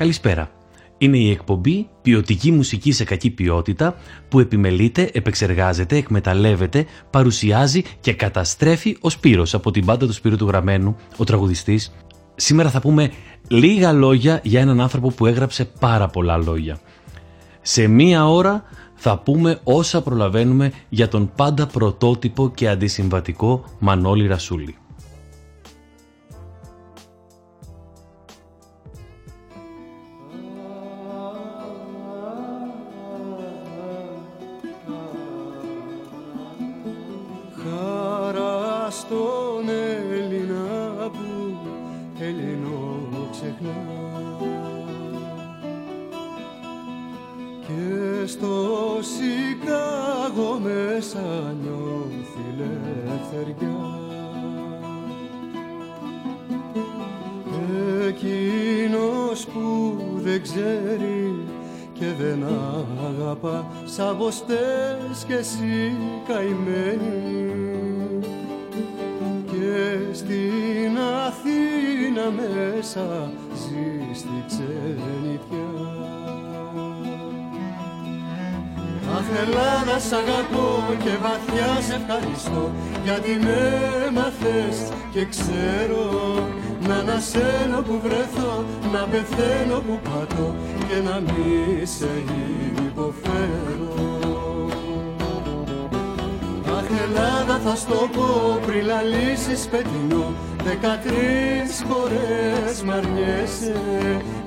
Καλησπέρα. Είναι η εκπομπή «Ποιοτική μουσική σε κακή ποιότητα» που επιμελείται, επεξεργάζεται, εκμεταλλεύεται, παρουσιάζει και καταστρέφει ο Σπύρος από την μπάντα του Σπύρου του Γραμμένου, ο τραγουδιστής. Σήμερα θα πούμε λίγα λόγια για έναν άνθρωπο που έγραψε πάρα πολλά λόγια. Σε μία ώρα θα πούμε όσα προλαβαίνουμε για τον πάντα πρωτότυπο και αντισυμβατικό Μανώλη Ρασούλη. Γιατί με έμαθες και ξέρω να ανασένω που βρεθώ, να πεθαίνω που πατώ και να μη σε υποφέρω. Αχ Ελλάδα θα στο πω πριν λαλήσεις πετεινό, 13 φορές μ' αρνιέσαι.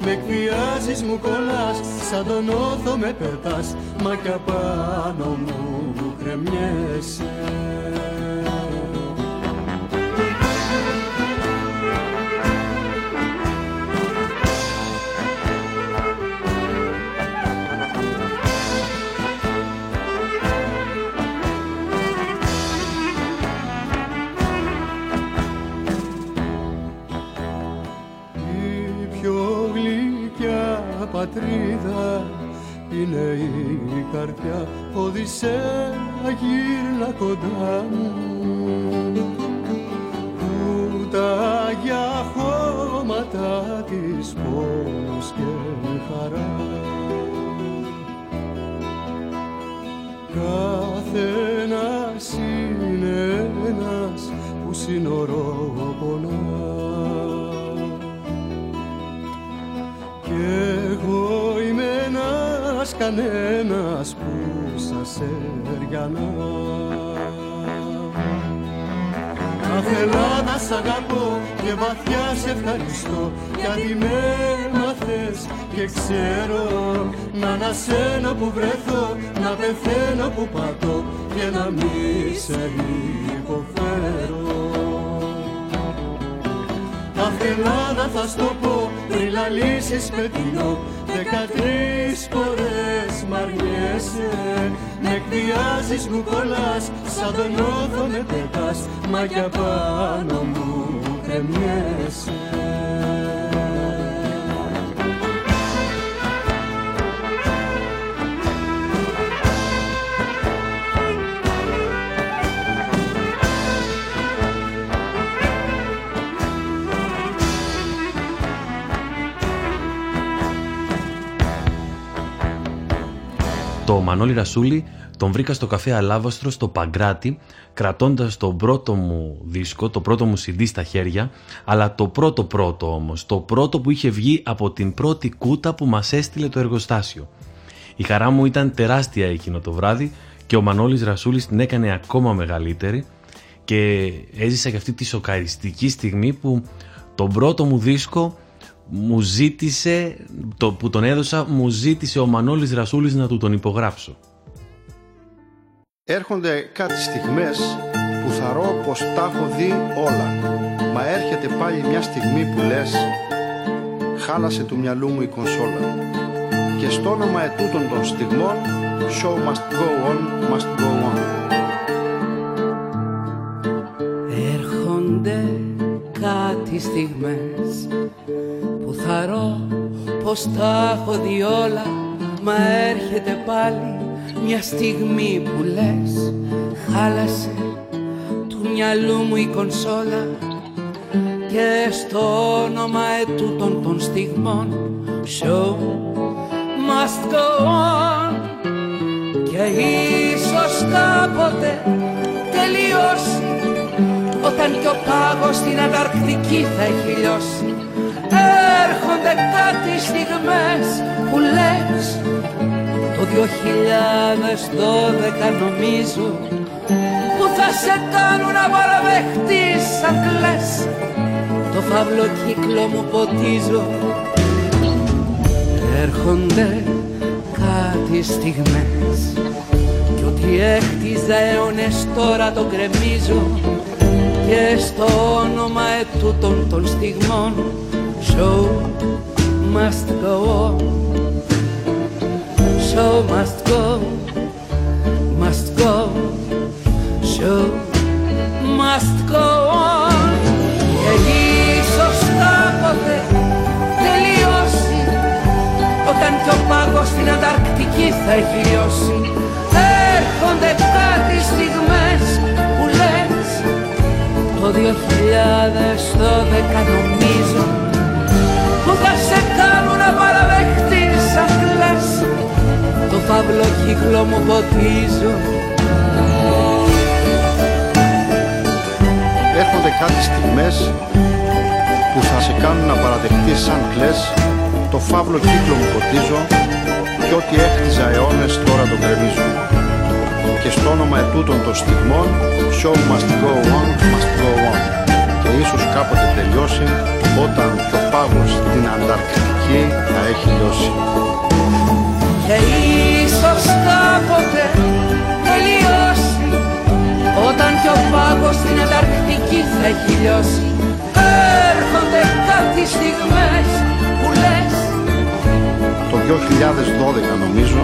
Με εκβιάζεις, μου κολλάς, σαν τον όθο με πετάς, μα κι απάνω μου κρεμιέσαι. Πατρίδα είναι η καρδιά, Οδυσσέα γύρνα κοντά μου, που τα για χώματα της πόνος και χαρά. Καθένας είναι ένας που σύνορο πονά. Εγώ είμαι ένας κανένας που σας έργανα. Αχ Ελλάδα σ' αγαπώ και βαθιά σε ευχαριστώ, γιατί με μάθες και ξέρω να ανασένω που βρεθώ, να πεθαίνω που πατώ και να μη σε υποφέρω. Αχ Ελλάδα θα στο πω πριν λαλήσεις πετεινό, 13 φορές μ' αρνιέσαι. Με εκβιάζεις, μου κολλάς, σαν τον όθο με πετάς, μα κι απάνω μου κρεμιέσαι. Το Μανώλη Ρασούλη τον βρήκα στο καφέ Αλάβαστρο στο Παγκράτι, κρατώντας τον πρώτο μου δίσκο, το πρώτο μου CD στα χέρια, αλλά το πρώτο όμως, το πρώτο που είχε βγει από την πρώτη κούτα που μας έστειλε το εργοστάσιο. Η χαρά μου ήταν τεράστια εκείνο το βράδυ και ο Μανώλης Ρασούλης την έκανε ακόμα μεγαλύτερη και έζησα και αυτή τη σοκαριστική στιγμή που τον πρώτο μου δίσκο μου ζήτησε, που τον έδωσα, μου ζήτησε ο Μανώλης Ρασούλης να του τον υπογράψω. Έρχονται κάτι στιγμές που θαρώ πως τα έχω δει όλα, μα έρχεται πάλι μια στιγμή που λες χάλασε του μυαλού μου η κονσόλα. Και στο όνομα ετούτων των στιγμών show must go on, must go on. Έρχονται κάτι στιγμές που θαρώ πως τα έχω δει όλα, μα έρχεται πάλι μια στιγμή που λες χάλασε του μυαλού μου η κονσόλα. και στο όνομα ετούτων των στιγμών show must go on. Και ίσως κάποτε τελειώσει, όταν κι ο πάγος στην Ανταρκτική θα έχει λιώσει. Έρχονται κάτι στιγμές που λες το 2012 νομίζω, που θα σε κάνουν να παραδεχτείς αν κλαις. Το φαύλο κύκλο μου ποτίζω. Έρχονται κάτι στιγμές κι ό,τι έχτιζα αιώνες τώρα το γκρεμίζω. Και στο όνομα ετούτων των στιγμών show must go on. Show must go, must go. Show must go on. Και ίσως κάποτε τελειώσει, όταν κι ο πάγος στην Ανταρκτική θα έχει λιώσει. Έρχονται κάτι στιγμές που λες το 2012 νομίζω, που θα σε κάνουν να παραδεχτείς αν κλαις. Το φαύλο κύκλο μου ποτίζω. Έρχονται κάτι στιγμές που θα σε κάνουν να παραδεχτείς σαν κλαις. Το φαύλο κύκλο μου ποτίζω, κι ό,τι έχτιζα αιώνες τώρα τον κρεμίζω. Και στο όνομα ετούτων των στιγμών show must go on, must go on. Και ίσως κάποτε τελειώσει, όταν το πάγος στην Ανταρκτική θα έχει λιώσει. Και ίσως κάποτε τελειώσει, όταν κι ο πάγος στην Ανταρκτική θα έχει λιώσει. Έρχονται κάτι στιγμές που λες το 2012 νομίζω,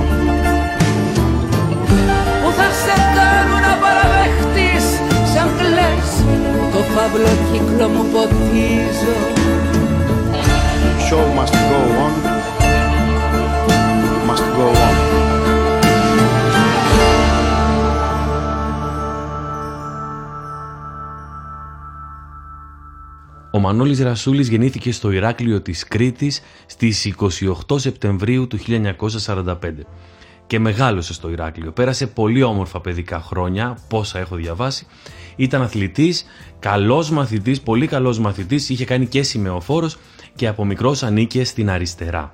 που θα σε κάνουν να παραδεχτείς σαν κλαις. Το φαύλο κύκλο μου ποτίζω. Show must go on, must go on. Ο Μανώλης Ρασούλης γεννήθηκε στο Ηράκλειο της Κρήτης στις 28 Σεπτεμβρίου του 1945 και μεγάλωσε στο Ηράκλειο. Πέρασε πολύ όμορφα παιδικά χρόνια, πόσα έχω διαβάσει. Ήταν αθλητής, καλός μαθητής, πολύ καλός μαθητής, είχε κάνει και σημεοφόρος και από μικρός ανήκε στην αριστερά.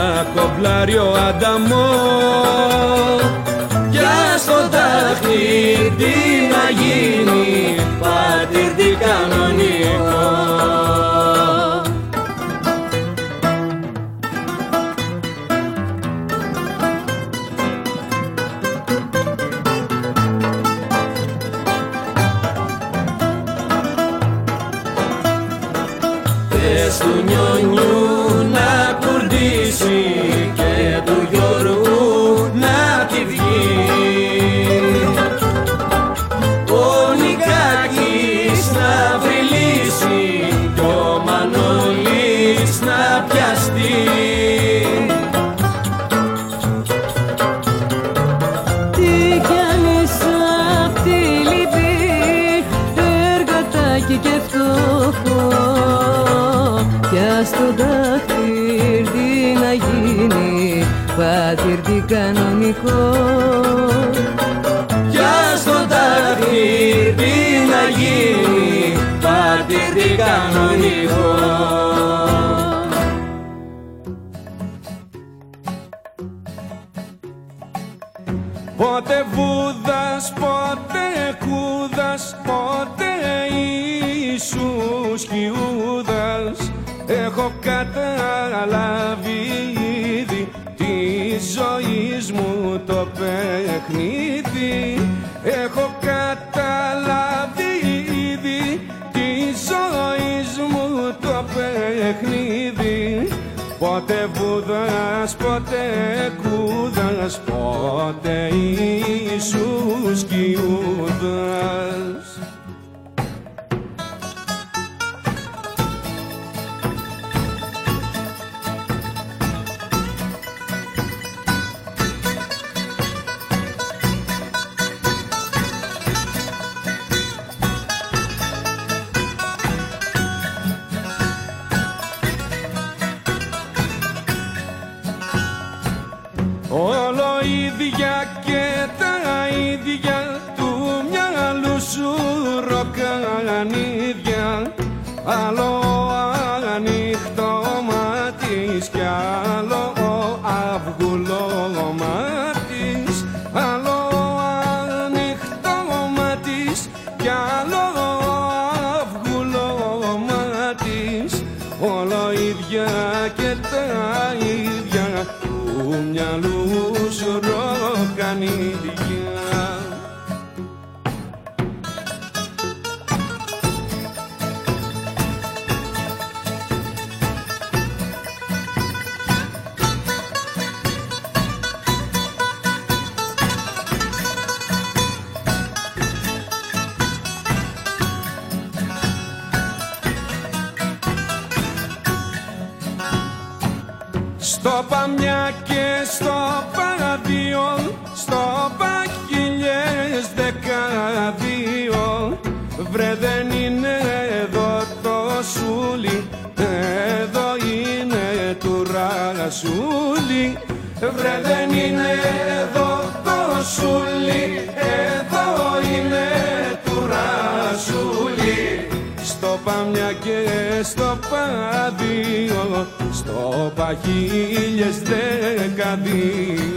Να κομπλάρει ο Ανταμό, για στο τάχνι τι να γίνει, πατήρ τι κανονικό. Φωνές του Νιονιού να κουρδίσει και του Γιώργου να τη βγει. Ο Νικάκης να βρει λύση κι ο Μανώλης να πιαστεί. Τι κι άλλες απ' τη λυπή εργατάκι και φτωχό. Κι στο δάχτυρδι να γίνει πατήρδι κανονικό. Κι στο δάχτυρδι να γίνει πατήρδι κανονικό. Πότε Βούδας, πότε Κούδας, πότε Ιησούς κι Ιούδας. Έχω καταλάβει ήδη της ζωής μου το παιχνίδι. Έχω καταλάβει ήδη της ζωής μου το παιχνίδι. Πότε Βούδας, πότε Κούδας, πότε Ιησούς κι Ιούδας. Άλλο ανοιχτό μάτις κι άλλο αυγουλό μάτις. Άλλο ανοιχτό μάτις κι άλλο αυγουλό μάτις. Όλο ίδια και τα ίδια του μυαλού σου ροκανίδια. Στο παμιά και στο παραδείο, στο παχιλιές 12. Βρε δεν είναι εδώ το σούλι, εδώ είναι του Ρασούλη. Βρε δεν είναι εδώ το σούλι, εδώ είναι του Ρασούλη. Στο παμιά και στο παραδείο, στο παχίλιες 12.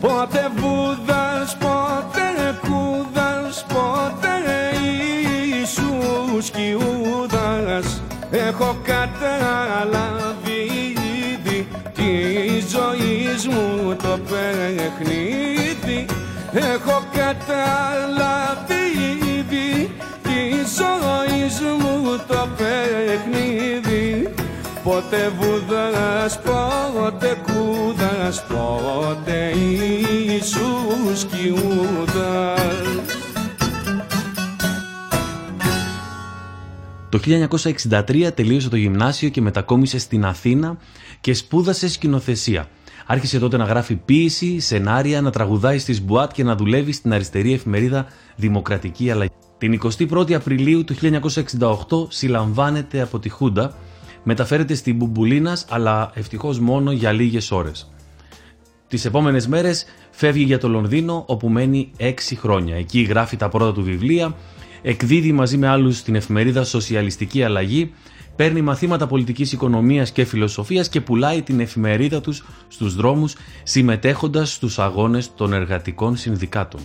Πότε Βούδας, πότε Κούδας, πότε Ιησούς κι Ιούδας. Έχω καταλάβει ήδη της ζωής μου το παιχνίδι. Έχω καταλάβει ήδη της ζωής μου το παιχνίδι. Πότε Βούδας, πότε Κούδας, πότε Ιησούς κι Ιούδας. Το 1963 τελείωσε το γυμνάσιο και μετακόμισε στην Αθήνα και σπούδασε σκηνοθεσία. Άρχισε τότε να γράφει ποίηση, σενάρια, να τραγουδάει στις μπουάτ και να δουλεύει στην αριστερή εφημερίδα Δημοκρατική Αλλαγή. Την 21η Απριλίου του 1968 συλλαμβάνεται από τη Χούντα. Μεταφέρεται στην Μπουμπουλίνας, αλλά ευτυχώς μόνο για λίγες ώρες. Τις επόμενες μέρες φεύγει για το Λονδίνο, όπου μένει 6 χρόνια. Εκεί γράφει τα πρώτα του βιβλία, εκδίδει μαζί με άλλους την εφημερίδα Σοσιαλιστική Αλλαγή παίρνει μαθήματα πολιτικής οικονομίας και φιλοσοφίας και πουλάει την εφημερίδα τους στους δρόμους, συμμετέχοντας στους αγώνες των εργατικών συνδικάτων.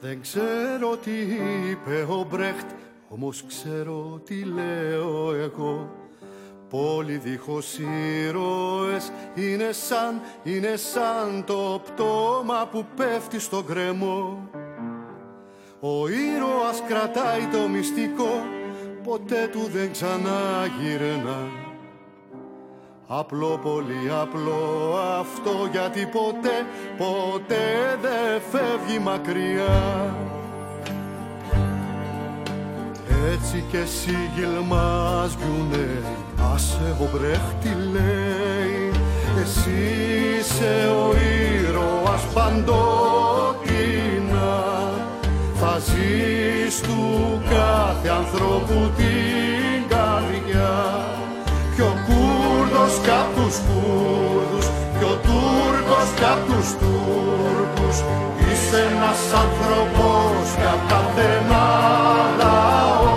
Δεν ξέρω τι είπε ο Μπρέχτ, όμως ξέρω τι λέω εγώ. Πόλη δίχως ήρωες είναι σαν το πτώμα που πέφτει στον κρεμό. Ο ήρωας κρατάει το μυστικό, ποτέ του δεν ξαναγυρνά. Απλό, πολύ απλό αυτό, γιατί ποτέ δεν φεύγει μακριά. Έτσι και εσύ γελμάζουνε, άσε ο Μπρέχτη λέει, εσύ είσαι ο ήρωας παντοκίνα. Θα ζεις του κάθε ανθρώπου την καρδιά, κι ο Κούρδος κι απ' τους Κούρδους, κι ο Τούρκος κι απ' τους Τούρκους. Είσαι ένας άνθρωπος για καθένα λαό,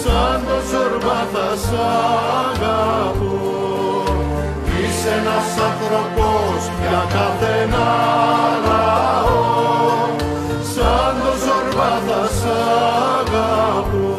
σαν το Ζορμπά θα σ' αγαπώ. Είσαι ένας άνθρωπος για καθένα λαό, σαν το Ζορμπά θα σ' αγαπώ.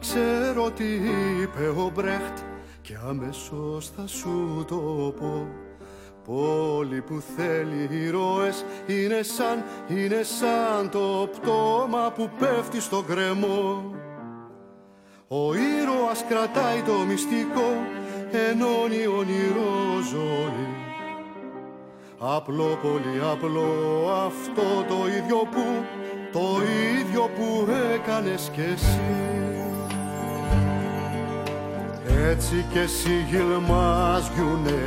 Ξέρω τι είπε ο Μπρέχτ και αμέσως θα σου το πω. Πόλη που θέλει ήρωες είναι σαν το πτώμα που πέφτει στον κρεμό. Ο ήρωας κρατάει το μυστικό, ενώνει όνειρο ζωή. Απλό, πολύ απλό αυτό το ίδιο που έκανες κι εσύ. Έτσι και εσύ γυλμάζιουνε,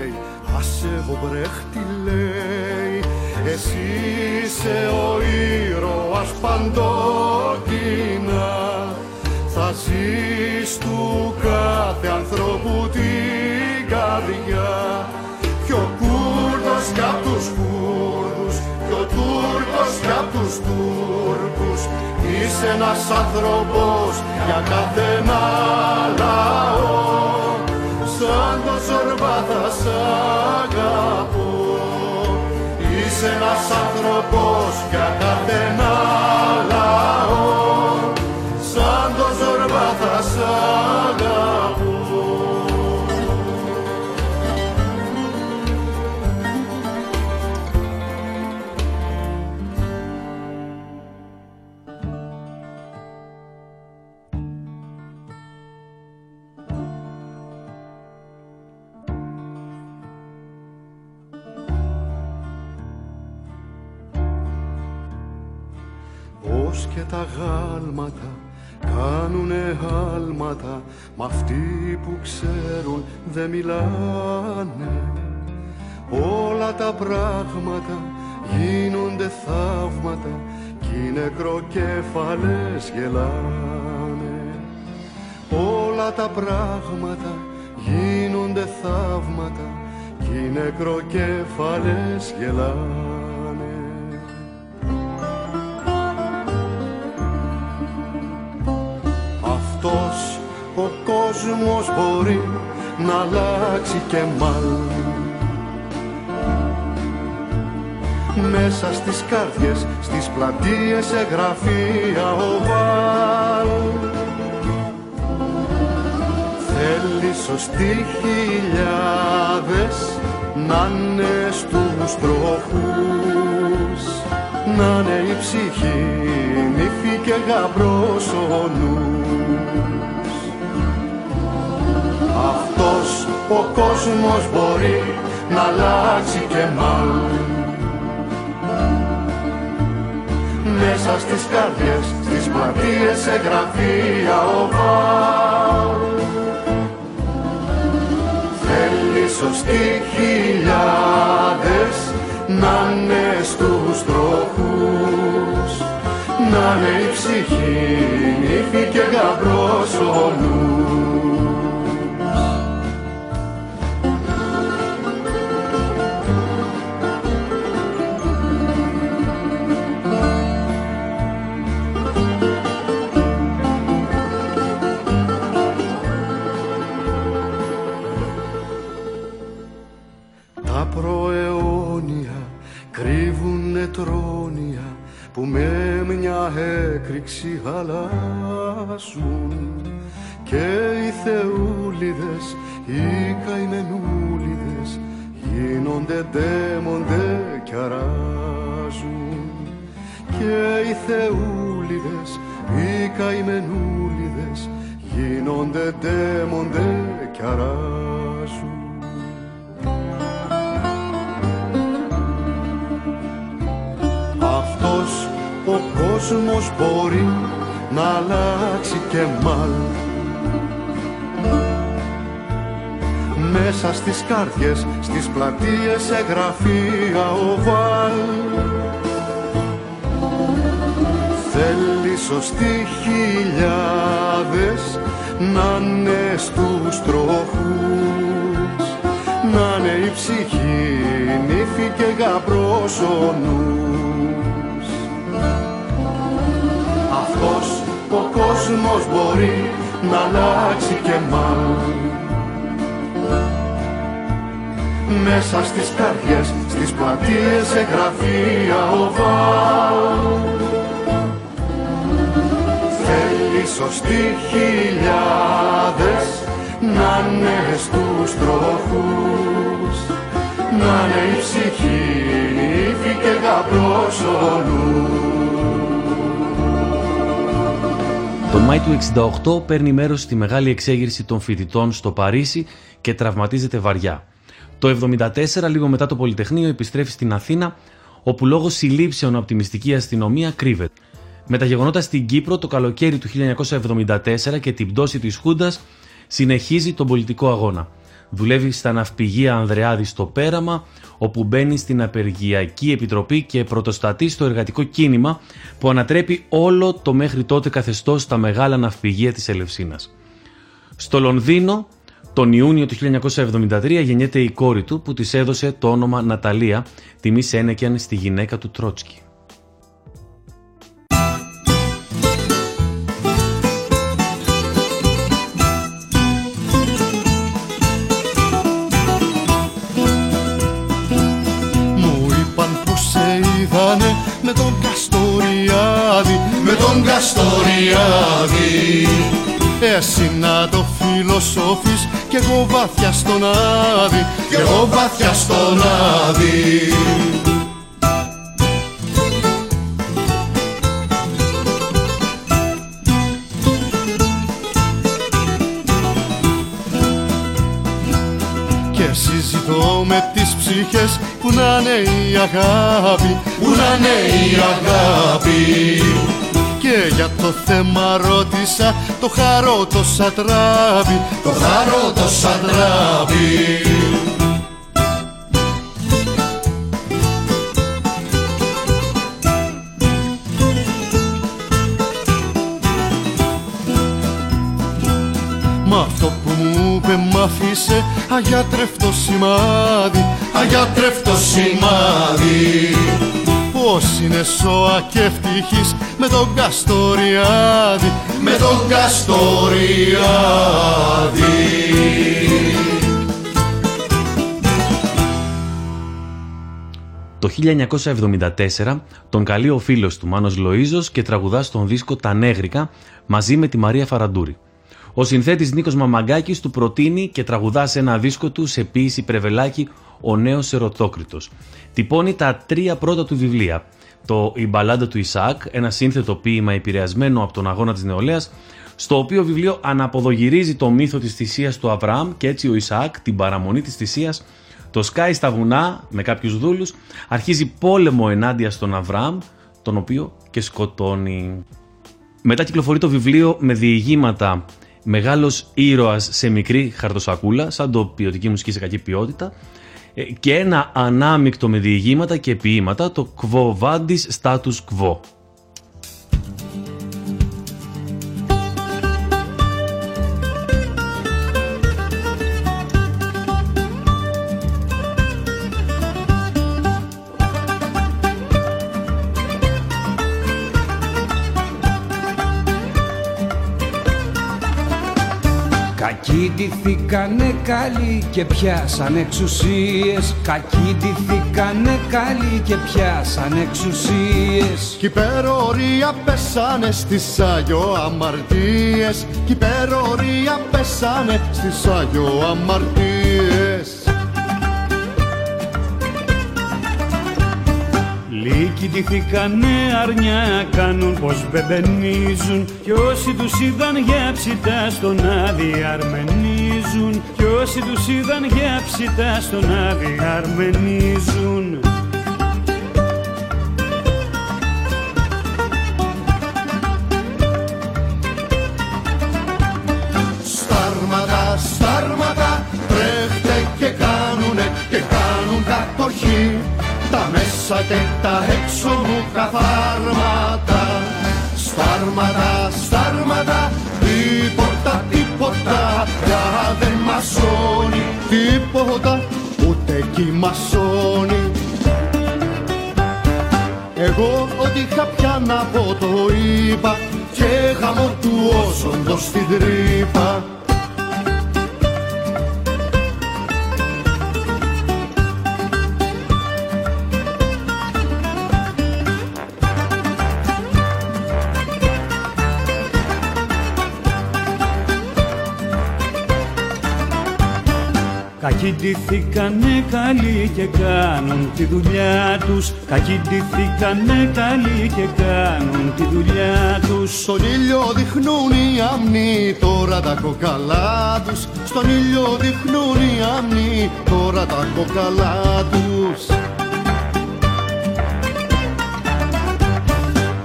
άσε ο Μπρέχτη λέει, εσύ είσαι ο ήρωας παντοκίνα. Θα ζεις του κάθε ανθρώπου την καρδιά, κι ο Κούρδος κι απ' τους Κούρδους, κι ο Τούρκος κι απ' τους Τούρκους. Είσαι ένας άνθρωπος για καθένα λαό, σαν το Ζορμπά θα σ' αγαπώ. Είσαι ένας άνθρωπος για καθένα λαό, σαν το Ζορμπά θα σ' αγαπώ. Και τα γάλματα κάνουνε άλματα, μ' αυτοί που ξέρουν δεν μιλάνε. Όλα τα πράγματα γίνονται θαύματα κι οι νεκροκέφαλες γελάνε. Όλα τα πράγματα γίνονται θαύματα κι οι νεκροκέφαλες γελάνε. Ο κόσμος μπορεί να αλλάξει και μάλλον μέσα στις καρδιές, στις πλατείες, σε γραφεία ο Βάλ. Θέλει σωστοί χιλιάδες να είναι στους τροχούς, να είναι η ψυχή, νύφη και γαμπρός ο νους. Αυτός ο κόσμος μπορεί να αλλάξει και μάλλον μέσα στις καρδιές, στις πλατείες σε γραφεία ο Βαλ. Θέλει σωστοί χιλιάδες να είναι στους τροχούς, να είναι η ψυχή, νύφη και γαμπρός ολούς. Τρόνια που με μια έκρηξη χαλάσουν και οι θεούλιδες, οι καημενούλιδες γίνονται, ντέμονται κι αράζουν. Και οι θεούλιδες, οι καημενούλιδες γίνονται, ντέμονται κι αράζουν. Αυτός ο κόσμος μπορεί να αλλάξει και μάλλ. Μέσα στις καρδιές, στις πλατείες σε γραφεία ο Βάλ. Θέλει σωστοί χιλιάδες να είναι στους τροχούς, να είναι η ψυχή, νύφη και γαμπρός ο νους. Αυτός ο κόσμος μπορεί να αλλάξει και μάλλον. Μέσα στις καρδιές, στις πλατείες σε γραφεία ο Βάλ. Θέλει σωστοί χιλιάδες να είναι στους τροχούς, να είναι η ψυχή, νύφη και γαμπρός ο νους. Το Μάη του 1968 παίρνει μέρος στη μεγάλη εξέγερση των φοιτητών στο Παρίσι και τραυματίζεται βαριά. Το 1974, λίγο μετά το Πολυτεχνείο, επιστρέφει στην Αθήνα, όπου λόγω συλλήψεων από τη μυστική αστυνομία κρύβεται. Με τα γεγονότα στην Κύπρο το καλοκαίρι του 1974 και την πτώση της Χούντας, συνεχίζει τον πολιτικό αγώνα. Δουλεύει στα ναυπηγεία Ανδρεάδη στο Πέραμα, όπου μπαίνει στην Απεργιακή Επιτροπή και πρωτοστατεί στο εργατικό κίνημα που ανατρέπει όλο το μέχρι τότε καθεστώς στα μεγάλα ναυπηγεία της Ελευσίνας. Στο Λονδίνο, τον Ιούνιο του 1973, γεννιέται η κόρη του που της έδωσε το όνομα Ναταλία, τιμή ένεκιαν στη γυναίκα του Τρότσκι. Με τον Καστοριάδη, με τον Καστοριάδη. Εσύ να το φιλοσοφείς κι εγώ βαθιά στον άδη, κι εγώ βαθιά στον άδη. Και συζητώ με τις ψυχές που να είναι η αγάπη, που να είναι η αγάπη. Και για το θέμα ρώτησα το χαρό το σατράπι, το χαρό το σατράπι. Μα αυτό που μου είπε μ' άφησε αγιατρευτό σημάδι, αγιατρευτό σημάδι. Πώς είναι σώα και ευτυχής με τον Καστοριάδη, με τον Καστοριάδη. Το 1974 τον καλεί ο φίλος του Μάνος Λοΐζος και τραγουδά στον δίσκο «Τα νέγρικα» μαζί με τη Μαρία Φαραντούρη. Ο συνθέτης Νίκος Μαμαγκάκης του προτείνει και τραγουδά σε ένα δίσκο του σε ποίηση Πρεβελάκη «Ο Νέος Ερωτόκριτος». Τυπώνει τα τρία πρώτα του βιβλία. Το «Η μπαλάντα του Ισαάκ», ένα σύνθετο ποίημα επηρεασμένο από τον αγώνα της νεολαίας, στο οποίο βιβλίο αναποδογυρίζει το μύθο της θυσίας του Αβραάμ και έτσι ο Ισαάκ, την παραμονή της θυσίας, το σκάει στα βουνά με κάποιους δούλους, αρχίζει πόλεμο ενάντια στον Αβραάμ, τον οποίο και σκοτώνει. Μετά κυκλοφορεί το βιβλίο με διηγήματα «Μεγάλος ήρωας σε μικρή χαρτοσακούλα», σαν το ποιοτική μουσική σε κακή ποιότητα, και ένα ανάμεικτο με διηγήματα και ποίηματα, το «Quo Vadis Status Quo». Κακίτηθηκανε καλοί και πιάσαν εξουσίες. Κακίτηθηκανε καλοί και πιάσαν εξουσίες. Κι υπερορία πέσανε στις αγιοαμαρτίες. Κι υπερορία πέσανε στις αγιοαμαρτίες. Λύκοι ντυθήκανε αρνιά, κάνουν πως μπεμπενίζουν. Κι όσοι τους είδαν για ψητά στον άδει αρμενίζουν. Κι όσοι τους είδαν για ψητά στον άδει αρμενίζουν. Στάρματα, στάρματα, τρέχτε και κάνουνε, και κάνουν κατοχή. Τα μέσα και τα έξω μου καθάρματα. Στάρματα, στάρματα, τίποτα, τίποτα. Ρα δεν μας σώνει τίποτα, ούτε κι μας σώνει. Εγώ ό,τι είχα πια να πω το είπα, και χαμό του όζοντος στην τρύπα. Κακιντηθήκανε καλοί και κάνουν τη δουλειά τους. Κακιντηθήκανε καλοί και κάνουν τη δουλειά τους. Στον ήλιο δείχνουν οι αμνοί τώρα τα κοκαλά τους. Στον ήλιο δείχνουν οι αμνοί τώρα τα κοκαλά τους.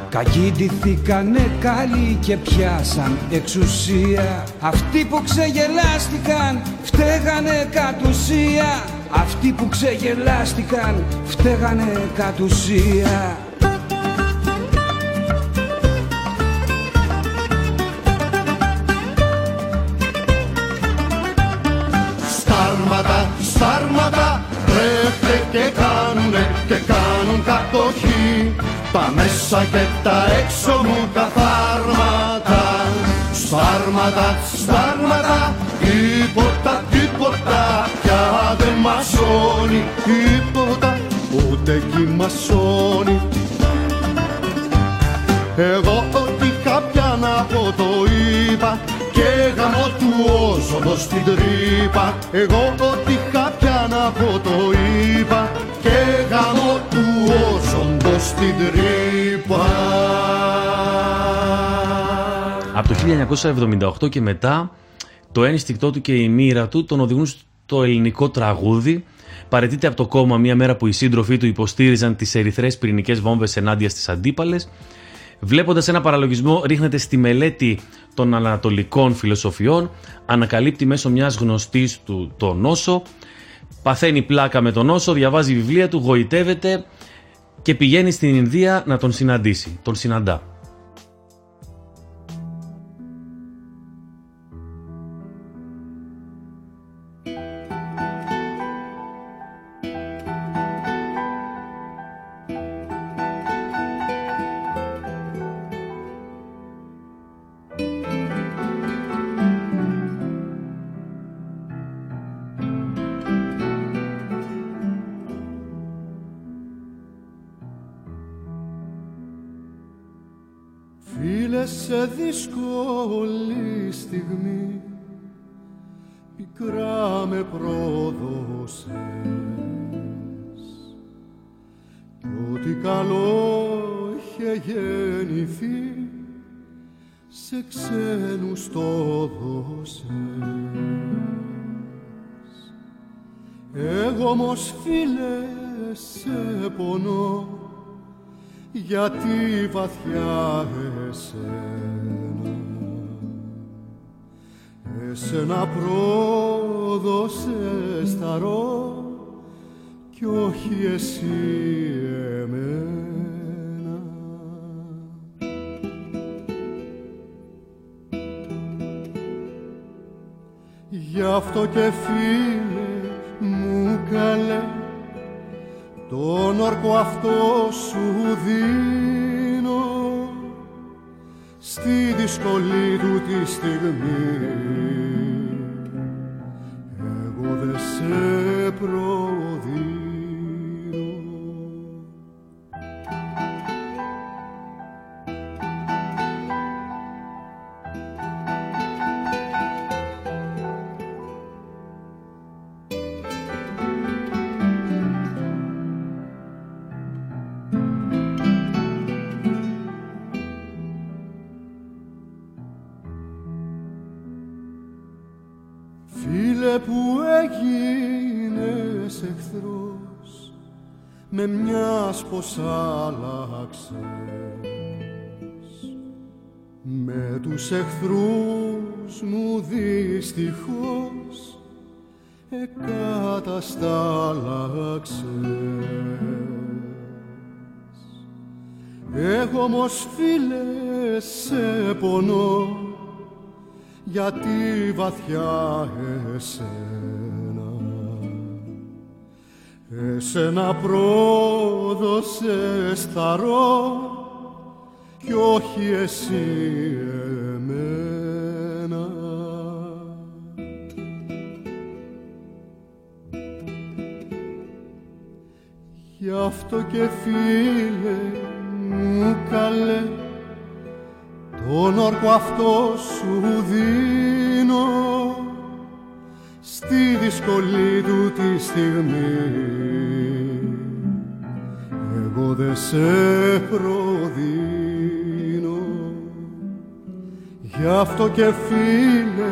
Κακιντηθήκανε καλοί και πιάσαν εξουσία. Αυτοί που ξεγελάστηκαν φταίγανε κατ' ουσία. Αυτοί που ξεγελάστηκαν φταίγανε κατ' ουσία. Στάρματα, στάρματα, τρέχτε και κάνουνε, και κάνουν κατοχή. Τα μέσα και τα έξω μου καθάρματα. Στάρματα, στάρματα, τίποτα, τίποτα. Πια δεν μας σώνει τίποτα, ούτε κι μας σώνει. Εγώ ό,τι κάποια να πω το είπα, και γαμώ του όζοντος στην τρύπα. Εγώ ό,τι κάποια να πω το είπα, και γαμώ του όζοντος στην τρύπα. Από το 1978 και μετά, το ένστικτό του και η μοίρα του τον οδηγούν στο ελληνικό τραγούδι. Παραιτείται από το κόμμα μια μέρα που οι σύντροφοί του υποστήριζαν τις ερυθρές πυρηνικές βόμβες ενάντια στις αντίπαλες. Βλέποντας ένα παραλογισμό, ρίχνεται στη μελέτη των ανατολικών φιλοσοφιών. Ανακαλύπτει μέσω μιας γνωστής του τον νόσο. Παθαίνει πλάκα με τον νόσο, διαβάζει βιβλία του, γοητεύεται και πηγαίνει στην Ινδία να τον συναντήσει. Τον συναντά. Σε δύσκολη στιγμή πικρά με πρόδωσες, κι ό,τι καλό είχε γεννηθεί σε ξένους το δώσες. Εγώ όμως φίλε σε πονώ, γιατί βαθιά εσένα, εσένα πρόδωσες θαρώ κι όχι εσύ εμένα. Γι' αυτό και φίλε μου καλέ τον όρκο αυτό σου δίνω, στη δυσκολή του τη στιγμή εγώ δε σε προδίνω. Με μιας πως άλλαξες, με τους εχθρούς μου δυστυχώς εκαταστάλλαξες. Εγώ όμως φίλε σε πονώ γιατί βαθιά εσένα πρόδωσες θαρώ κι όχι εσύ εμένα. Γι' αυτό και φίλε μου καλέ τον όρκο αυτό σου δίνω, στη δυσκολή του τη στιγμή εγώ δε σε προδίνω. Γι' αυτό και φίλε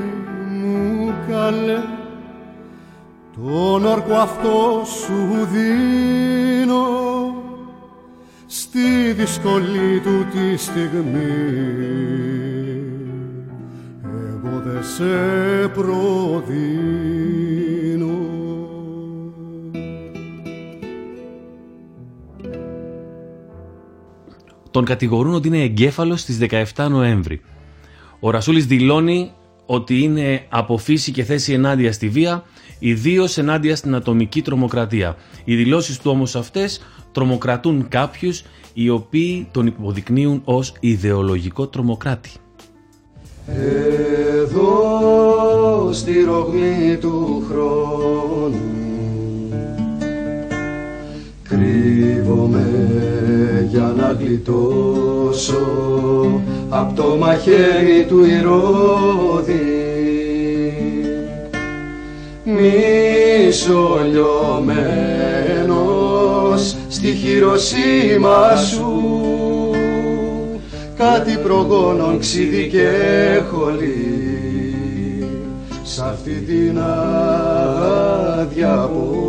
μου καλέ τον όρκο αυτό σου δίνω, στη δυσκολή του τη στιγμή εγώ δε σε προδίνω. Τον κατηγορούν ότι είναι εγκέφαλος στις 17 Νοέμβρη. Ο Ρασούλης δηλώνει ότι είναι από φύση και θέση ενάντια στη βία, ιδίως ενάντια στην ατομική τρομοκρατία. Οι δηλώσεις του όμως αυτές τρομοκρατούν κάποιους οι οποίοι τον υποδεικνύουν ως ιδεολογικό τρομοκράτη. Εδώ στη ρογμή του χρόνου κρύβομαι για να γλιτώσω απ' το μαχαίρι του Ηρώδη. Μισολιωμένος στη Χειροσύμα σου κάτι προγόνων ξύδι και χολή, σ' αυτή την άδεια πόλη.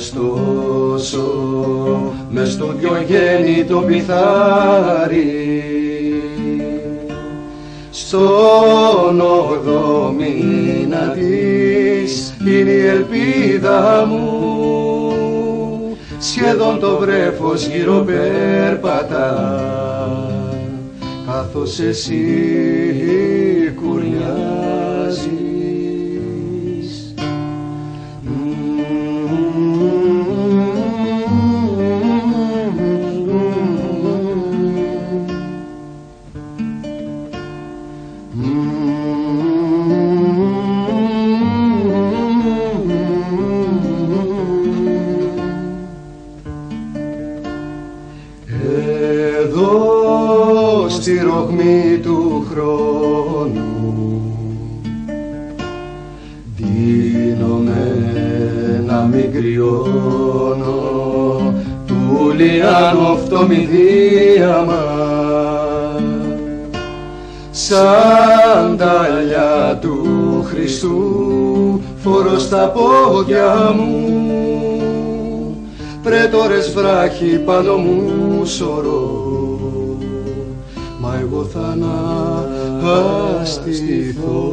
Στόσο μες στον πιο γέννητο πιθάρι, στον οδόμηνα της είναι η ελπίδα μου, σχεδόν το βρέφος γύρω περπατά καθώς εσύ κουρλιάζει. στη ρογμή του χρόνου. Δίνομαι να μην κρυώνω του Λιάνου φτωμή διάμα, σαν τα ελιά του Χριστού φορώ στα πόδια μου, πρέτορες βράχοι πάνω μου σωρώ, μα εγώ θα αναστηθώ.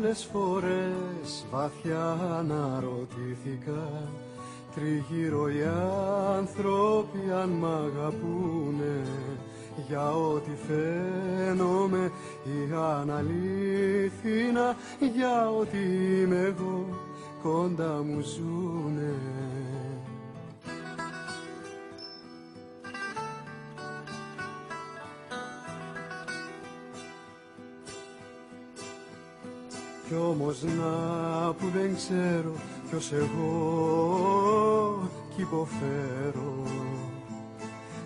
Πολλές φορές βαθιά αναρωτήθηκα τριγύρω οι άνθρωποι αν μ' αγαπούνε, για ό,τι φαίνομαι ή αναλήθινα, για ό,τι είμαι εγώ κοντά μου ζούνε. Κι όμως να που δεν ξέρω ποιος εγώ κι υποφέρω.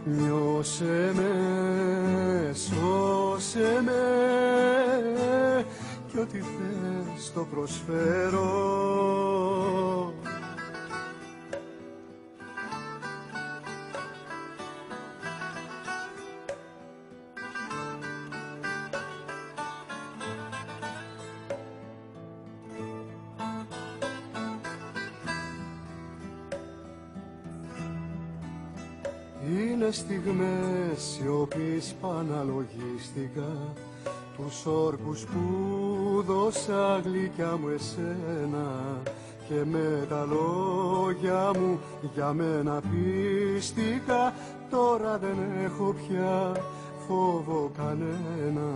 Νιώσε με, σώσε με κι ό,τι θες το προσφέρω. Είναι στιγμές σιωπής που αναλογίστηκα τους όρκους που δώσα γλυκιά μου εσένα, και με τα λόγια μου για μένα πίστηκα, τώρα δεν έχω πια φόβο κανένα.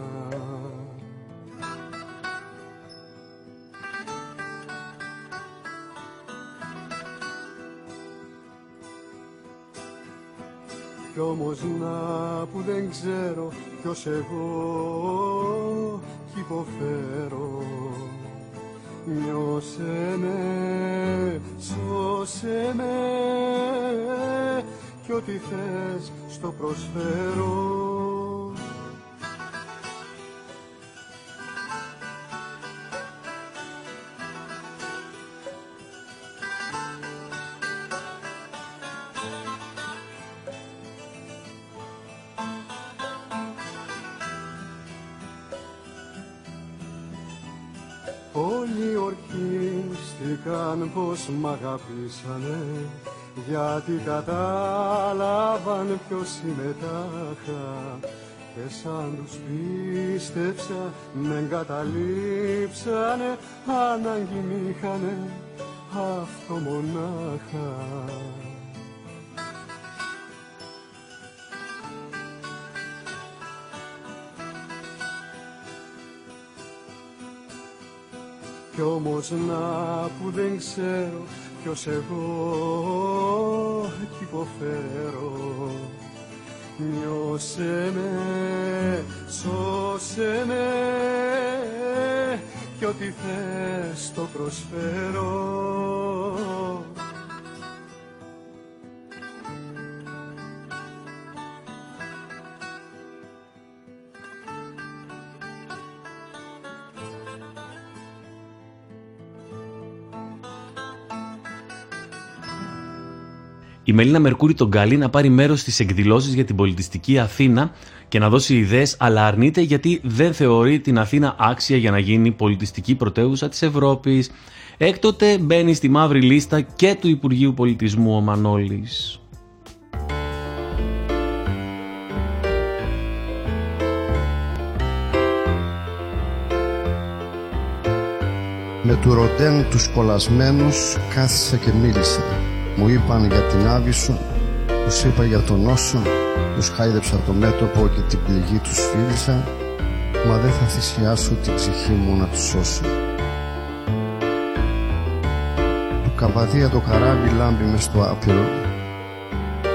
Κι όμως να που δεν ξέρω ποιος εγώ κι υποφέρω. Νιώσε με, σώσε με κι ό,τι θες στο προσφέρω. Όλοι ορκίστηκαν πως μ' αγαπήσανε, γιατί κατάλαβαν ποιος συμμετάχα, και σαν τους πίστεψα με εγκαταλείψανε, ανάγκη μ' είχανε αυτό μονάχα. Κι όμως να που δεν ξέρω ποιος εγώ κι υποφέρω. Νιώσε με, σώσε με κι ό,τι θες το προσφέρω. Η Μελίνα Μερκούρη τον καλεί να πάρει μέρος στις εκδηλώσεις για την πολιτιστική Αθήνα και να δώσει ιδέες, αλλά αρνείται γιατί δεν θεωρεί την Αθήνα άξια για να γίνει πολιτιστική πρωτεύουσα της Ευρώπης. Έκτοτε μπαίνει στη μαύρη λίστα και του Υπουργείου Πολιτισμού ο Μανώλης. Με του ροντέν τους κολλασμένους κάθισα και μίλησα. Μου είπαν για την άβη σου, τους είπα για τον νόσο, τους χάιδεψα το μέτωπο και την πληγή τους φίλησα, μα δεν θα θυσιάσω την ψυχή μου να τους σώσω. Του καβαδία το καράβι λάμπει μες στο άπειρο,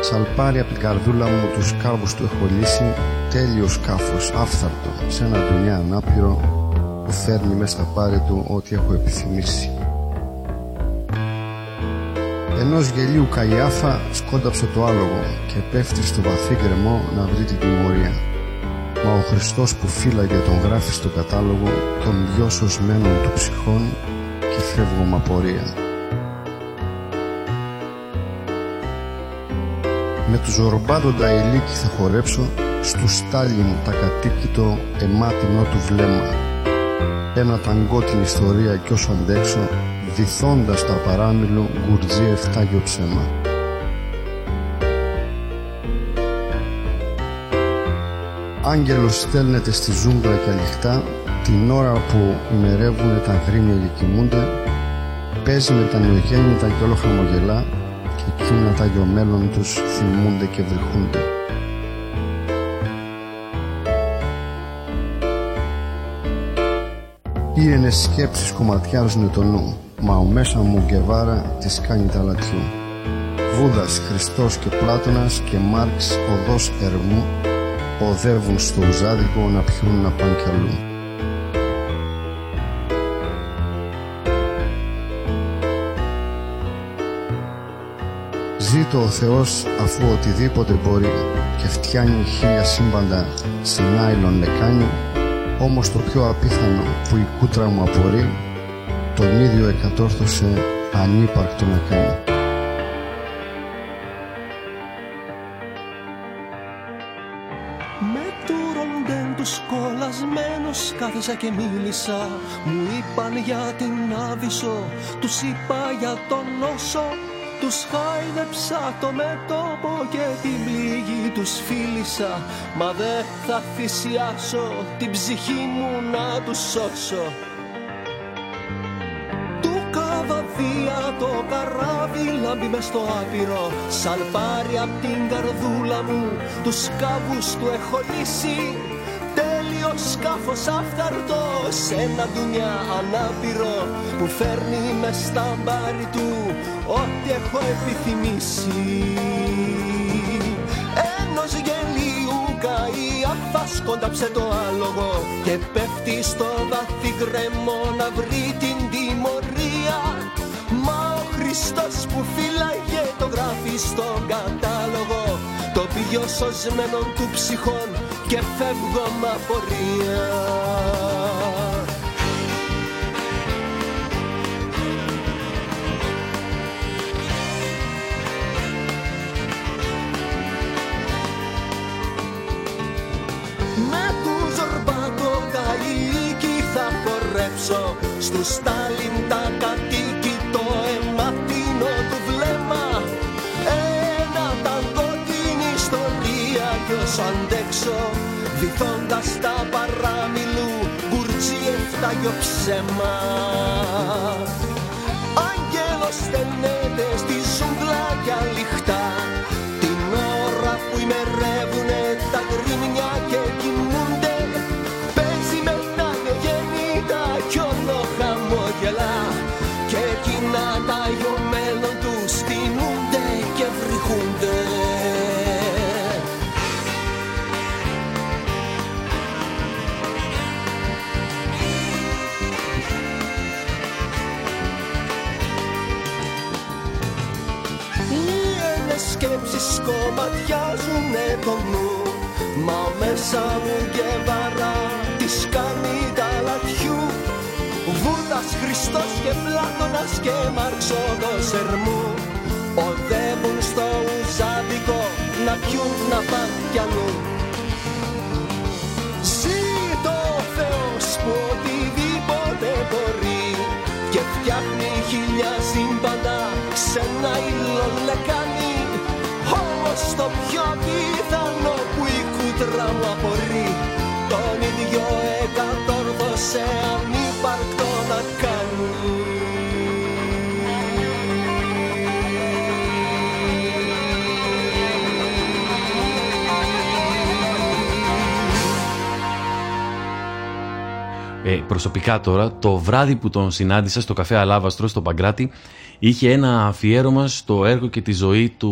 σαλπάρει απ' την καρδούλα μου τους κάβους του έχω λύσει, τέλειο σκάφος, άφθαρτο, σε ένα δουνιά ανάπηρο, που φέρνει μες στα πάρη του ό,τι έχω επιθυμήσει. Ενός γελίου Καϊάφα σκόνταψε το άλογο και πέφτει στο βαθύ γκρεμό να βρει την τιμωρία. Μα ο Χριστός που φύλαγε τον γράφει στο κατάλογο των δυο σωσμένων του ψυχών και φεύγω μ' απορία. Με του ζορμπάδοντα ηλίκη θα χορέψω στου Στάλιν τα κατοίκητο αιμάτινό του βλέμμα. Ένα ταγκό την ιστορία κι όσο αντέξω, βυθώντας τα παράμιλο γκουρτζή εφτάγιο ψέμα. Άγγελος στέλνεται στη ζούγκλα και αλιχτά, την ώρα που ημερεύουνε τα γρήμια και κοιμούνται, παίζει με τα νεογέννητα κι όλο χαμογελά, και εκείνα τα για ο μέλλον τους θυμούνται και βρυχούνται. Ήρενες σκέψεις κομματιάζουνε το νου, μα ο μέσα μου Γκεβάρα της κάνει τα λατιού. Βούδας, Χριστός και Πλάτωνας και Μάρξ οδός Ερμού οδεύουν στο Ουζάδικο να πιούν να πάνε κι αλλού. Ζήτω ο Θεός αφού οτιδήποτε μπορεί και φτιάνει χίλια σύμπαντα σε νάιλον λεκάνη, όμως το πιο απίθανο που η κούτρα μου απορεί τον ίδιο εκατόρθωσε ανύπαρκτο να κάνει. Με του ροντέν τους κολλασμένους κάθισα και μίλησα. Μου είπαν για την Άβυσσο, τους είπα για τον νόσο, τους χάιδεψα το μέτωπο και την πληγή τους φίλησα, μα δεν θα θυσιάσω την ψυχή μου να τους σώσω. Το καράβι λάμπει μες στο άπειρο, σαλπάρει απ' την καρδούλα μου, τους κάβους του έχω λύσει, τέλειο σκάφος άφθαρτο, σε ένα ντουνιά ανάπηρο, που φέρνει μες στα μπάρι του ό,τι έχω επιθυμήσει. Ενός γελίου Καϊάφα σκόνταψε το άλογο και πέφτει στο βαθύ γκρεμό να βρει την τιμωρία, μα ο Χριστός που φύλαγε το γράφει στον κατάλογο, το πηγείο σωσμένων του ψυχών και φεύγω μ' απορία. Με του ζορμπάτο καηλίκι θα χορέψω στους Στάλιν τα κατοίκια, το αιματινό του βλέμμα, ένα ταγκό την ιστορία κι όσο αντέξω, βυθώντας τα παραμιλού γκουρτζή εφτάγιο ψέμα. Άγγελος στέλνεται στη ζούγκλα για λιχτά, την ώρα που ημερεύουνε τα γκριμνιά και κοιμούνται, παίζει με τα νεογέννητα κι όλο χαμογελά, και εκείνα τα για ο μέλλον τους τεινούνται και βρυχούνται. Ήρενες σκέψεις κομματιάζουνε το νου, μα μέσα μου Γκεβάρα της κάνει τα λατιού. Βούδας, Χριστός και Πλάτωνας και Μάρξ οδός Ερμού Οδεύουν στο Ουζάδικο να πιούν, να πάνε κι αλλού. Ζήτω ο Θεός που οτιδήποτε μπορεί και φτιάχνει χιλιά σύμπαντα σε ένα ύλο λεκάνη. Όμως το πιο πιθανό που η κούτρα μου απορεί, τον ίδιο εκατόρθωσε ανύπαρκτο να κάνει. Προσωπικά τώρα, το βράδυ που τον συνάντησα στο καφέ Αλάβαστρο στο Παγκράτι, είχε ένα αφιέρωμα στο έργο και τη ζωή του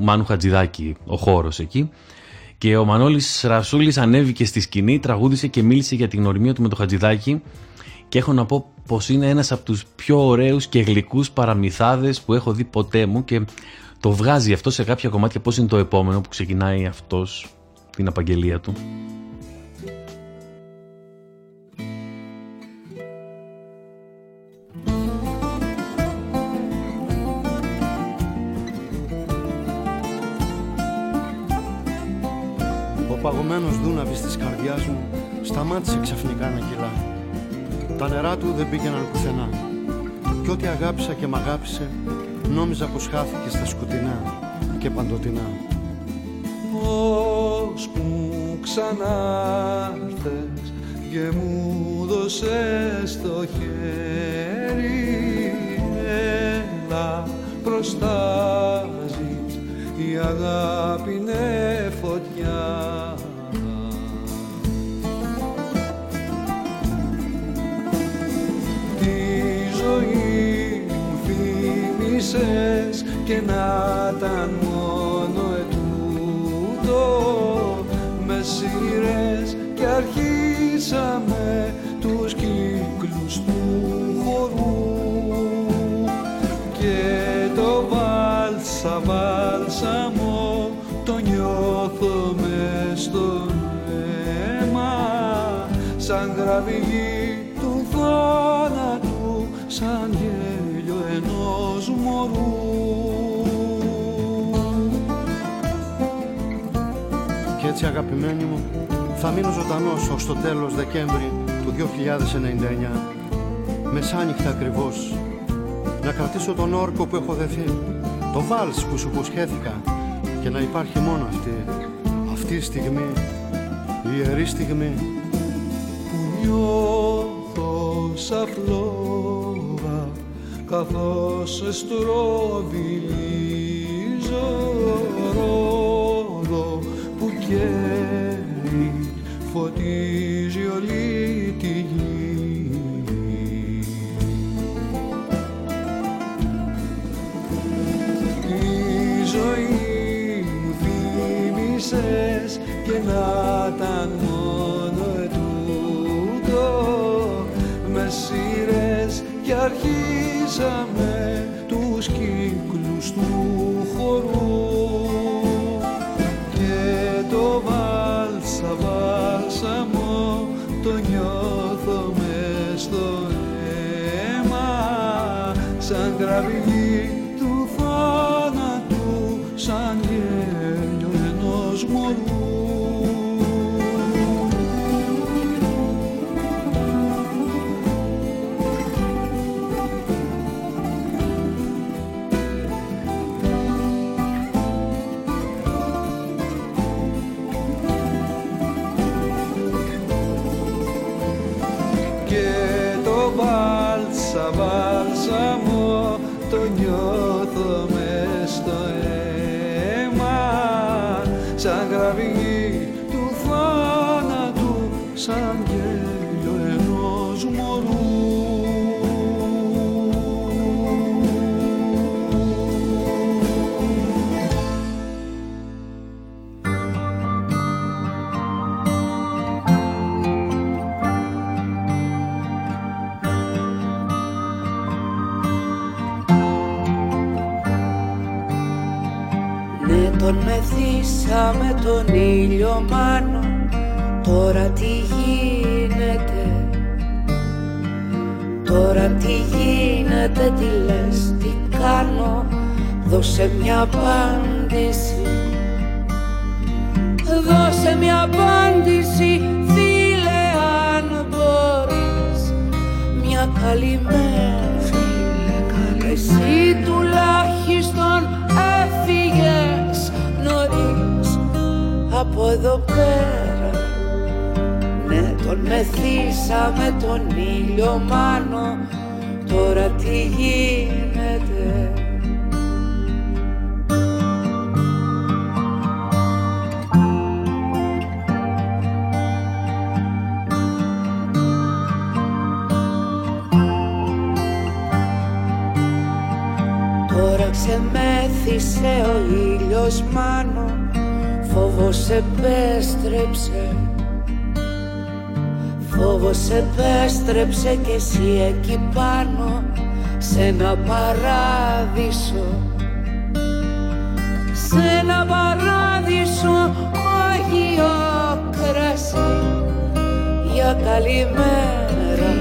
Μάνου Χατζηδάκη, ο χώρος εκεί. Και ο Μανώλης Ρασούλης ανέβηκε στη σκηνή, τραγούδισε και μίλησε για την γνωριμία του με τον Χατζηδάκη. Και έχω να πω πως είναι ένας από τους πιο ωραίους και γλυκούς παραμυθάδες που έχω δει ποτέ μου. Και το βγάζει αυτό σε κάποια κομμάτια. Πώς είναι το επόμενο που ξεκινάει αυτός την απαγγελία του. Ο παγωμένος δούναβης της καρδιάς μου σταμάτησε ξαφνικά να κυλάει. Τα νερά του δεν πήγαιναν πουθενά. Κι ό,τι αγάπησα και μ' αγάπησε, νόμιζα πως χάθηκε στα σκοτεινά και παντοτινά. Πώς που ξανάρθες και μου δώσες το χέρι, έλα προστάζεις, η αγάπη είναι φωτιά. Και να ήταν μόνο ετούτο, με σειρές και αρχίσαμε τους κύκλους του χορού. Και το βάλσα βάλσαμο το νιώθω μες στο αίμα, σαν γραβηγή του θάνατου, σαν γέλιο ενός μωρού. Έτσι αγαπημένοι μου, θα μείνω ζωντανός ως το τέλος Δεκέμβρη του 2099, μεσάνυχτα ακριβώς, να κρατήσω τον όρκο που έχω δεθεί, το βάλς που σου υποσχέθηκα, και να υπάρχει μόνο αυτή η στιγμή, η ιερή στιγμή που νιώθω σαν φλόγα καθώς στροβιλίζω, φωτίζει όλη τη γη. Η ζωή μου θύμισες και να ήταν μόνο ετούτο, με σειρές κι αρχίσαμε τους κύκλους του χορού. Το νιώθω μες στο αίμα, σαν γραβηγή του θάνατου, σαν γέλιο ενός μωρού. Βάλσαμο το νιώθω μες στο αίμα, σαν γραβηγή του θάνατου, σαν γέλιο ενός μωρού. Τον μεθύσα με τον ήλιο Μάνο, τώρα τι γίνεται, τώρα τι γίνεται, τι λες, τι κάνω. Δώσε μια απάντηση, δώσε μια απάντηση, φίλε, αν μπορείς. Μια καλή μέρα, φίλε, καλή. Εσύ τουλάχιστον έφυγες νωρίς από εδώ πέρα. Ναι, τον μεθύσαμε τον ήλιο Μάνο, τώρα τι γίνεται? Ξεμέθησε ο ήλιος Μάνο, φόβος επέστρεψε. Φόβος επέστρεψε κι εσύ εκεί πάνω, σ' ένα παράδεισο. Σ' ένα παράδεισο μάγιο κρασί. Για καλημέρα,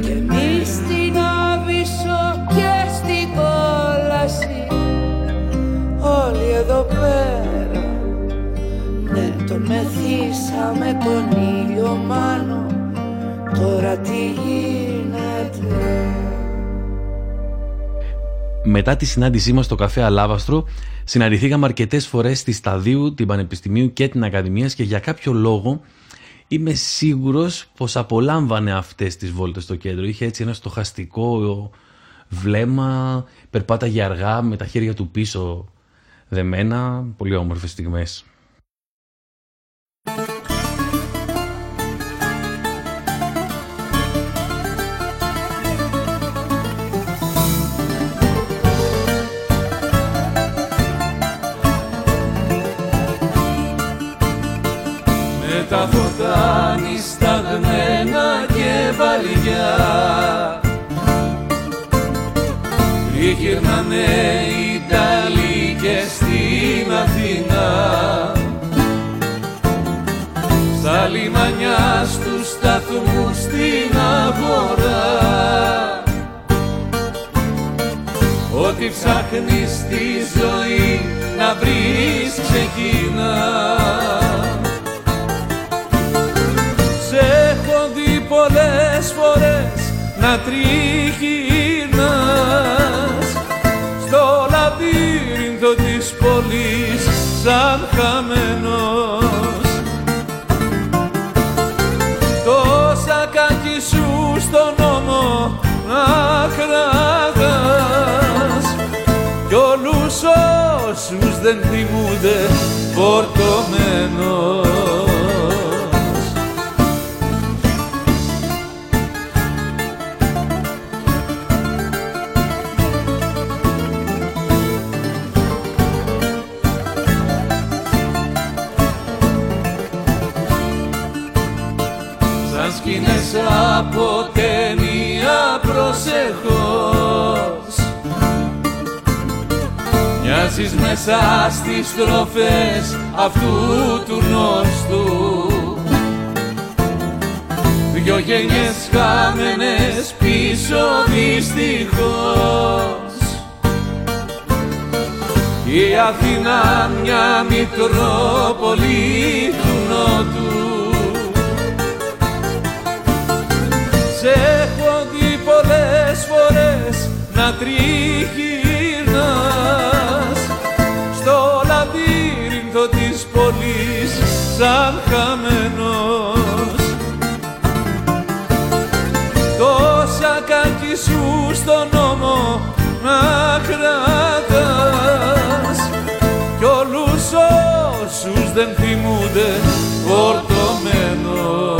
και εμείς στην Άβυσσο και στην κόλαση. Όλοι εδώ πέρα, ναι, τον μεθύσαμε τον ήλιο Μάνο, τώρα τι γίνεται? Μετά τη συνάντησή μας στο καφέ Αλάβαστρο, συναντηθήκαμε αρκετές φορές στη Σταδίου, την Πανεπιστημίου και την Ακαδημίας, και για κάποιο λόγο είμαι σίγουρος πως απολάμβανε αυτές τις βόλτες στο κέντρο. Είχε έτσι ένα στοχαστικό βλέμμα, περπάταγε αργά με τα χέρια του πίσω δεμένα, πολύ όμορφες στιγμές. Με τα φωτά νησταγμένα και βαλιά γυρνάνε οι Ιταλοί και στην Αθήνα. Στα λιμανιά, στους σταθμούς, στην αγορά, ό,τι ψάχνεις στη ζωή να βρεις ξεκινά. Σ' έχω δει πολλές φορές να τριγυρνάς της πόλης σαν χαμένος. Τόσα κακή σου στον νόμο αχραγάς κι όλους όσους δεν θυμούνται φορτωμένος. Από ταινία προσεχώς μοιάζεις μέσα στις στροφές αυτού του νόστου. Δυο γενιές χαμένες πίσω δυστυχώς, η Αθήνα μια μητρόπολη του Νότου. Σ' έχω δει πολλές φορές να τριγυρνάς στο λαβύρινθο της πόλης σαν χαμένος. Τόσα κακή σου στον νόμο να κρατάς κι όλους όσους δεν θυμούνται φορτωμένος.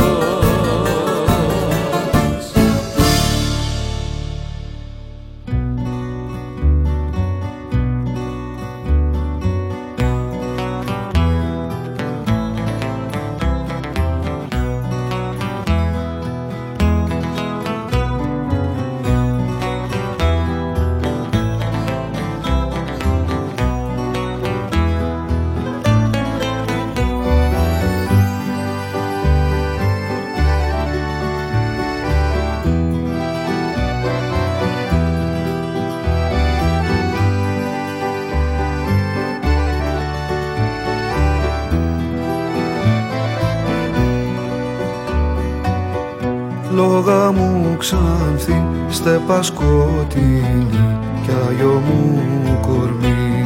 Ξανθή στέπα σκοτεινή κι αγιό μου κορμί.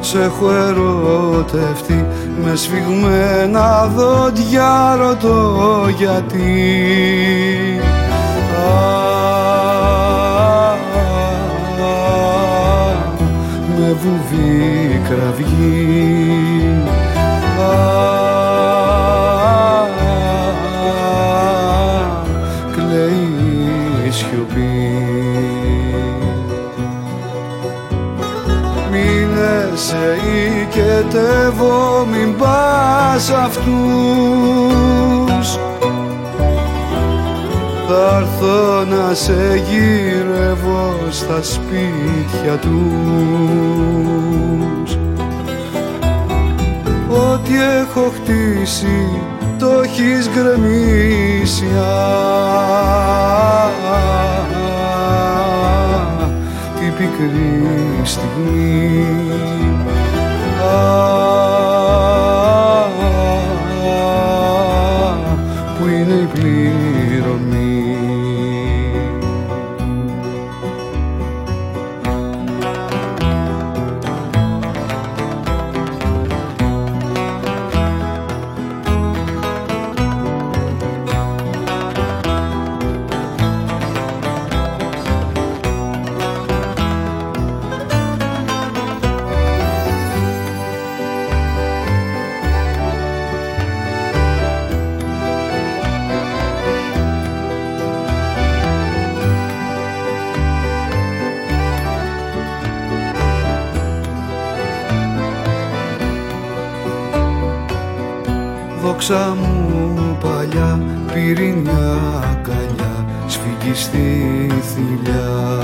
Σ' έχω ερωτευτεί με σφιγμένα δόντια, ρωτώ γιατί. Με βουβεί κραυγή. Σε οικετεύω, μην πας αυτούς. Θα έρθω να σε γυρεύω στα σπίτια τους. Ό,τι έχω χτίσει το έχεις γκρεμίσει. Την πικρή στιγμή. Που είναι η πληρωμή. Δόξα μου παλιά πυρηνιά καλιά σφίγγει στη θηλιά.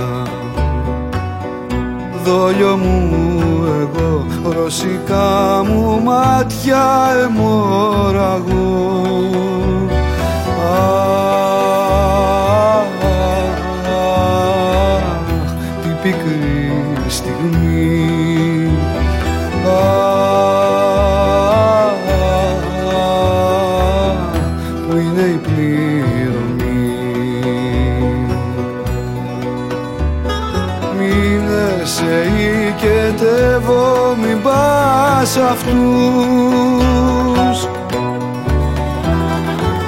Δόλιο μου εγώ, ρωσικά μου μάτια αιμορραγώ. Την πικρή στιγμή. Μην πας αυτούς.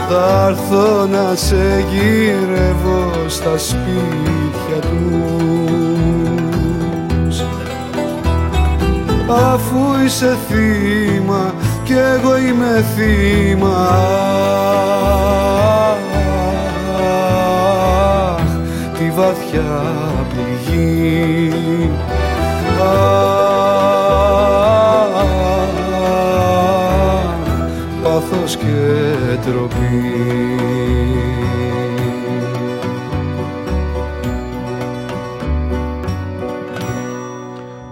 Θα έρθω να σε γυρεύω στα σπίτια τους. Αφού είσαι θύμα κι εγώ είμαι θύμα. Τη βαθιά πληγή. Πάθος και τροπή.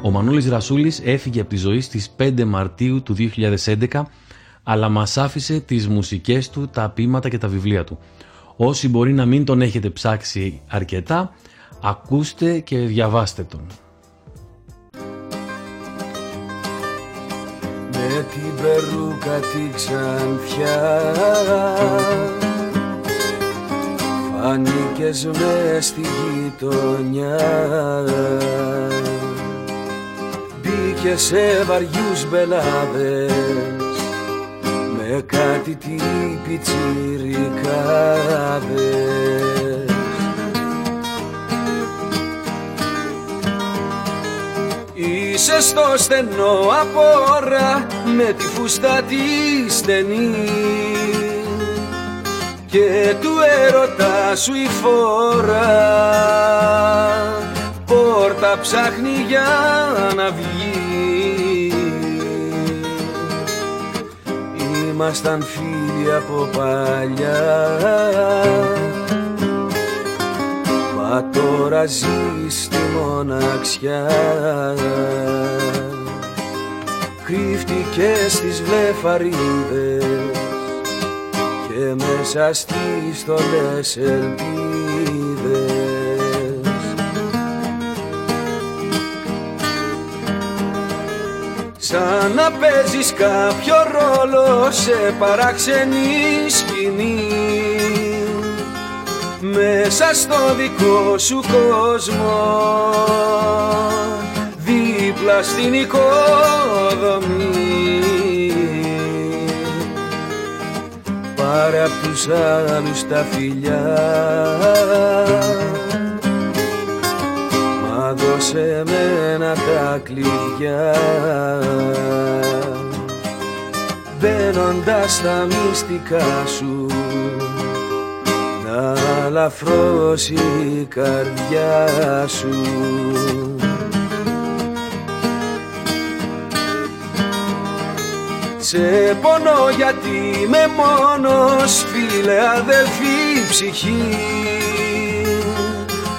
Ο Μανώλης Ρασούλης έφυγε από τη ζωή στις 5 Μαρτίου του 2011, αλλά μας άφησε τις μουσικές του, τα ποίηματα και τα βιβλία του. Όσοι μπορεί να μην τον έχετε ψάξει αρκετά, ακούστε και διαβάστε τον. Με την περούκα τη ξανθιά φανήκες μες στη γειτονιά. Μπήκες σε βαριούς μπελάδες με κάτι τύποι πιτσιρικάδες. Είσαι στο στενό απόρα με τη φούστα τη στενή και του έρωτα σου η φόρα πόρτα ψάχνει για να βγει. Ήμασταν φίλοι από παλιά, μα τώρα ζεις στη μοναξιά. Κρύφτηκες στις βλεφαρίδες και μέσα στις στολές ελπίδες. Σαν να παίζεις κάποιο ρόλο σε παράξενη σκηνή μέσα στο δικό σου κόσμο, δίπλα στην οικοδομή. Πάρε απ' τους άλλους τα φιλιά, μα δώσε μένα τα κλειδιά, μπαίνοντας τα μυστικά σου να αλαφρώσει η καρδιά σου. Σε πονώ γιατί είμαι μόνος, φίλε, αδελφή, ψυχή.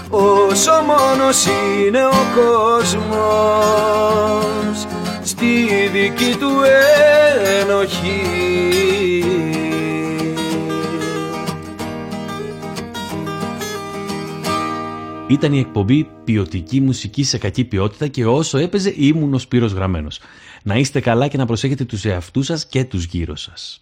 Όσο μόνος είναι ο κόσμος στη δική του ενοχή. Ήταν η εκπομπή «Ποιοτική μουσική σε κακή ποιότητα» και όσο έπαιζε ήμουν ο Σπύρος Γραμμένος. Να είστε καλά και να προσέχετε τους εαυτούς σας και τους γύρω σας.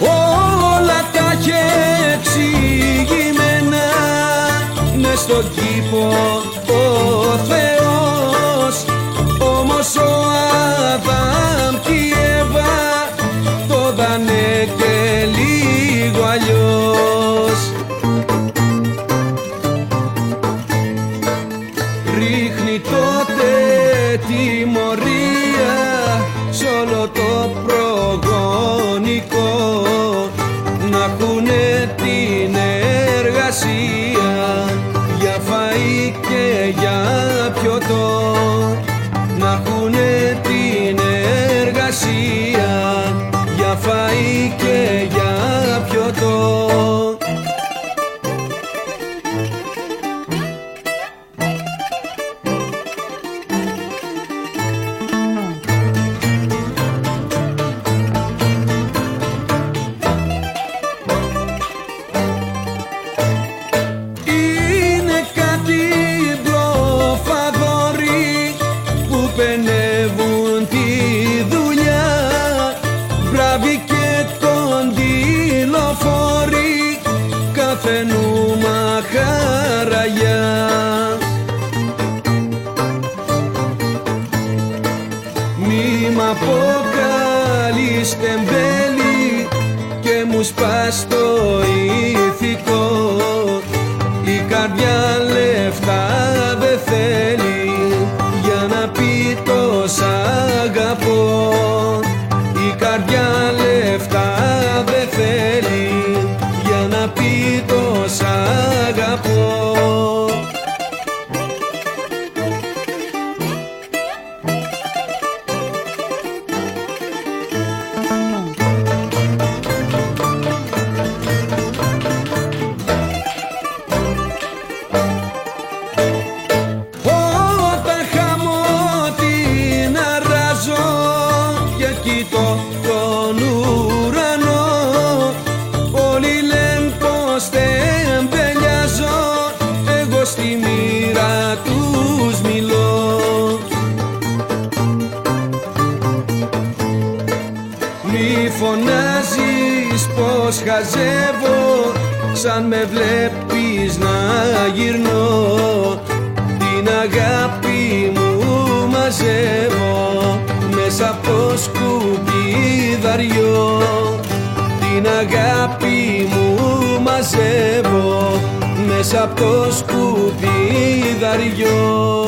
Όλα τα και εξηγημένα μες στον κήπο ο Θεός. Ο Αδάμ και η Εύα το δανε και λίγο αλλιώς. Ρίχνει τότε τιμωρία σ' όλο το προγονικό, να ακούνε την εργασία για φαΐ και για πιωτό. Ακούνε την εργασία για φαΐ και για πιωτό. Μέσα από το σκουπιδαριό.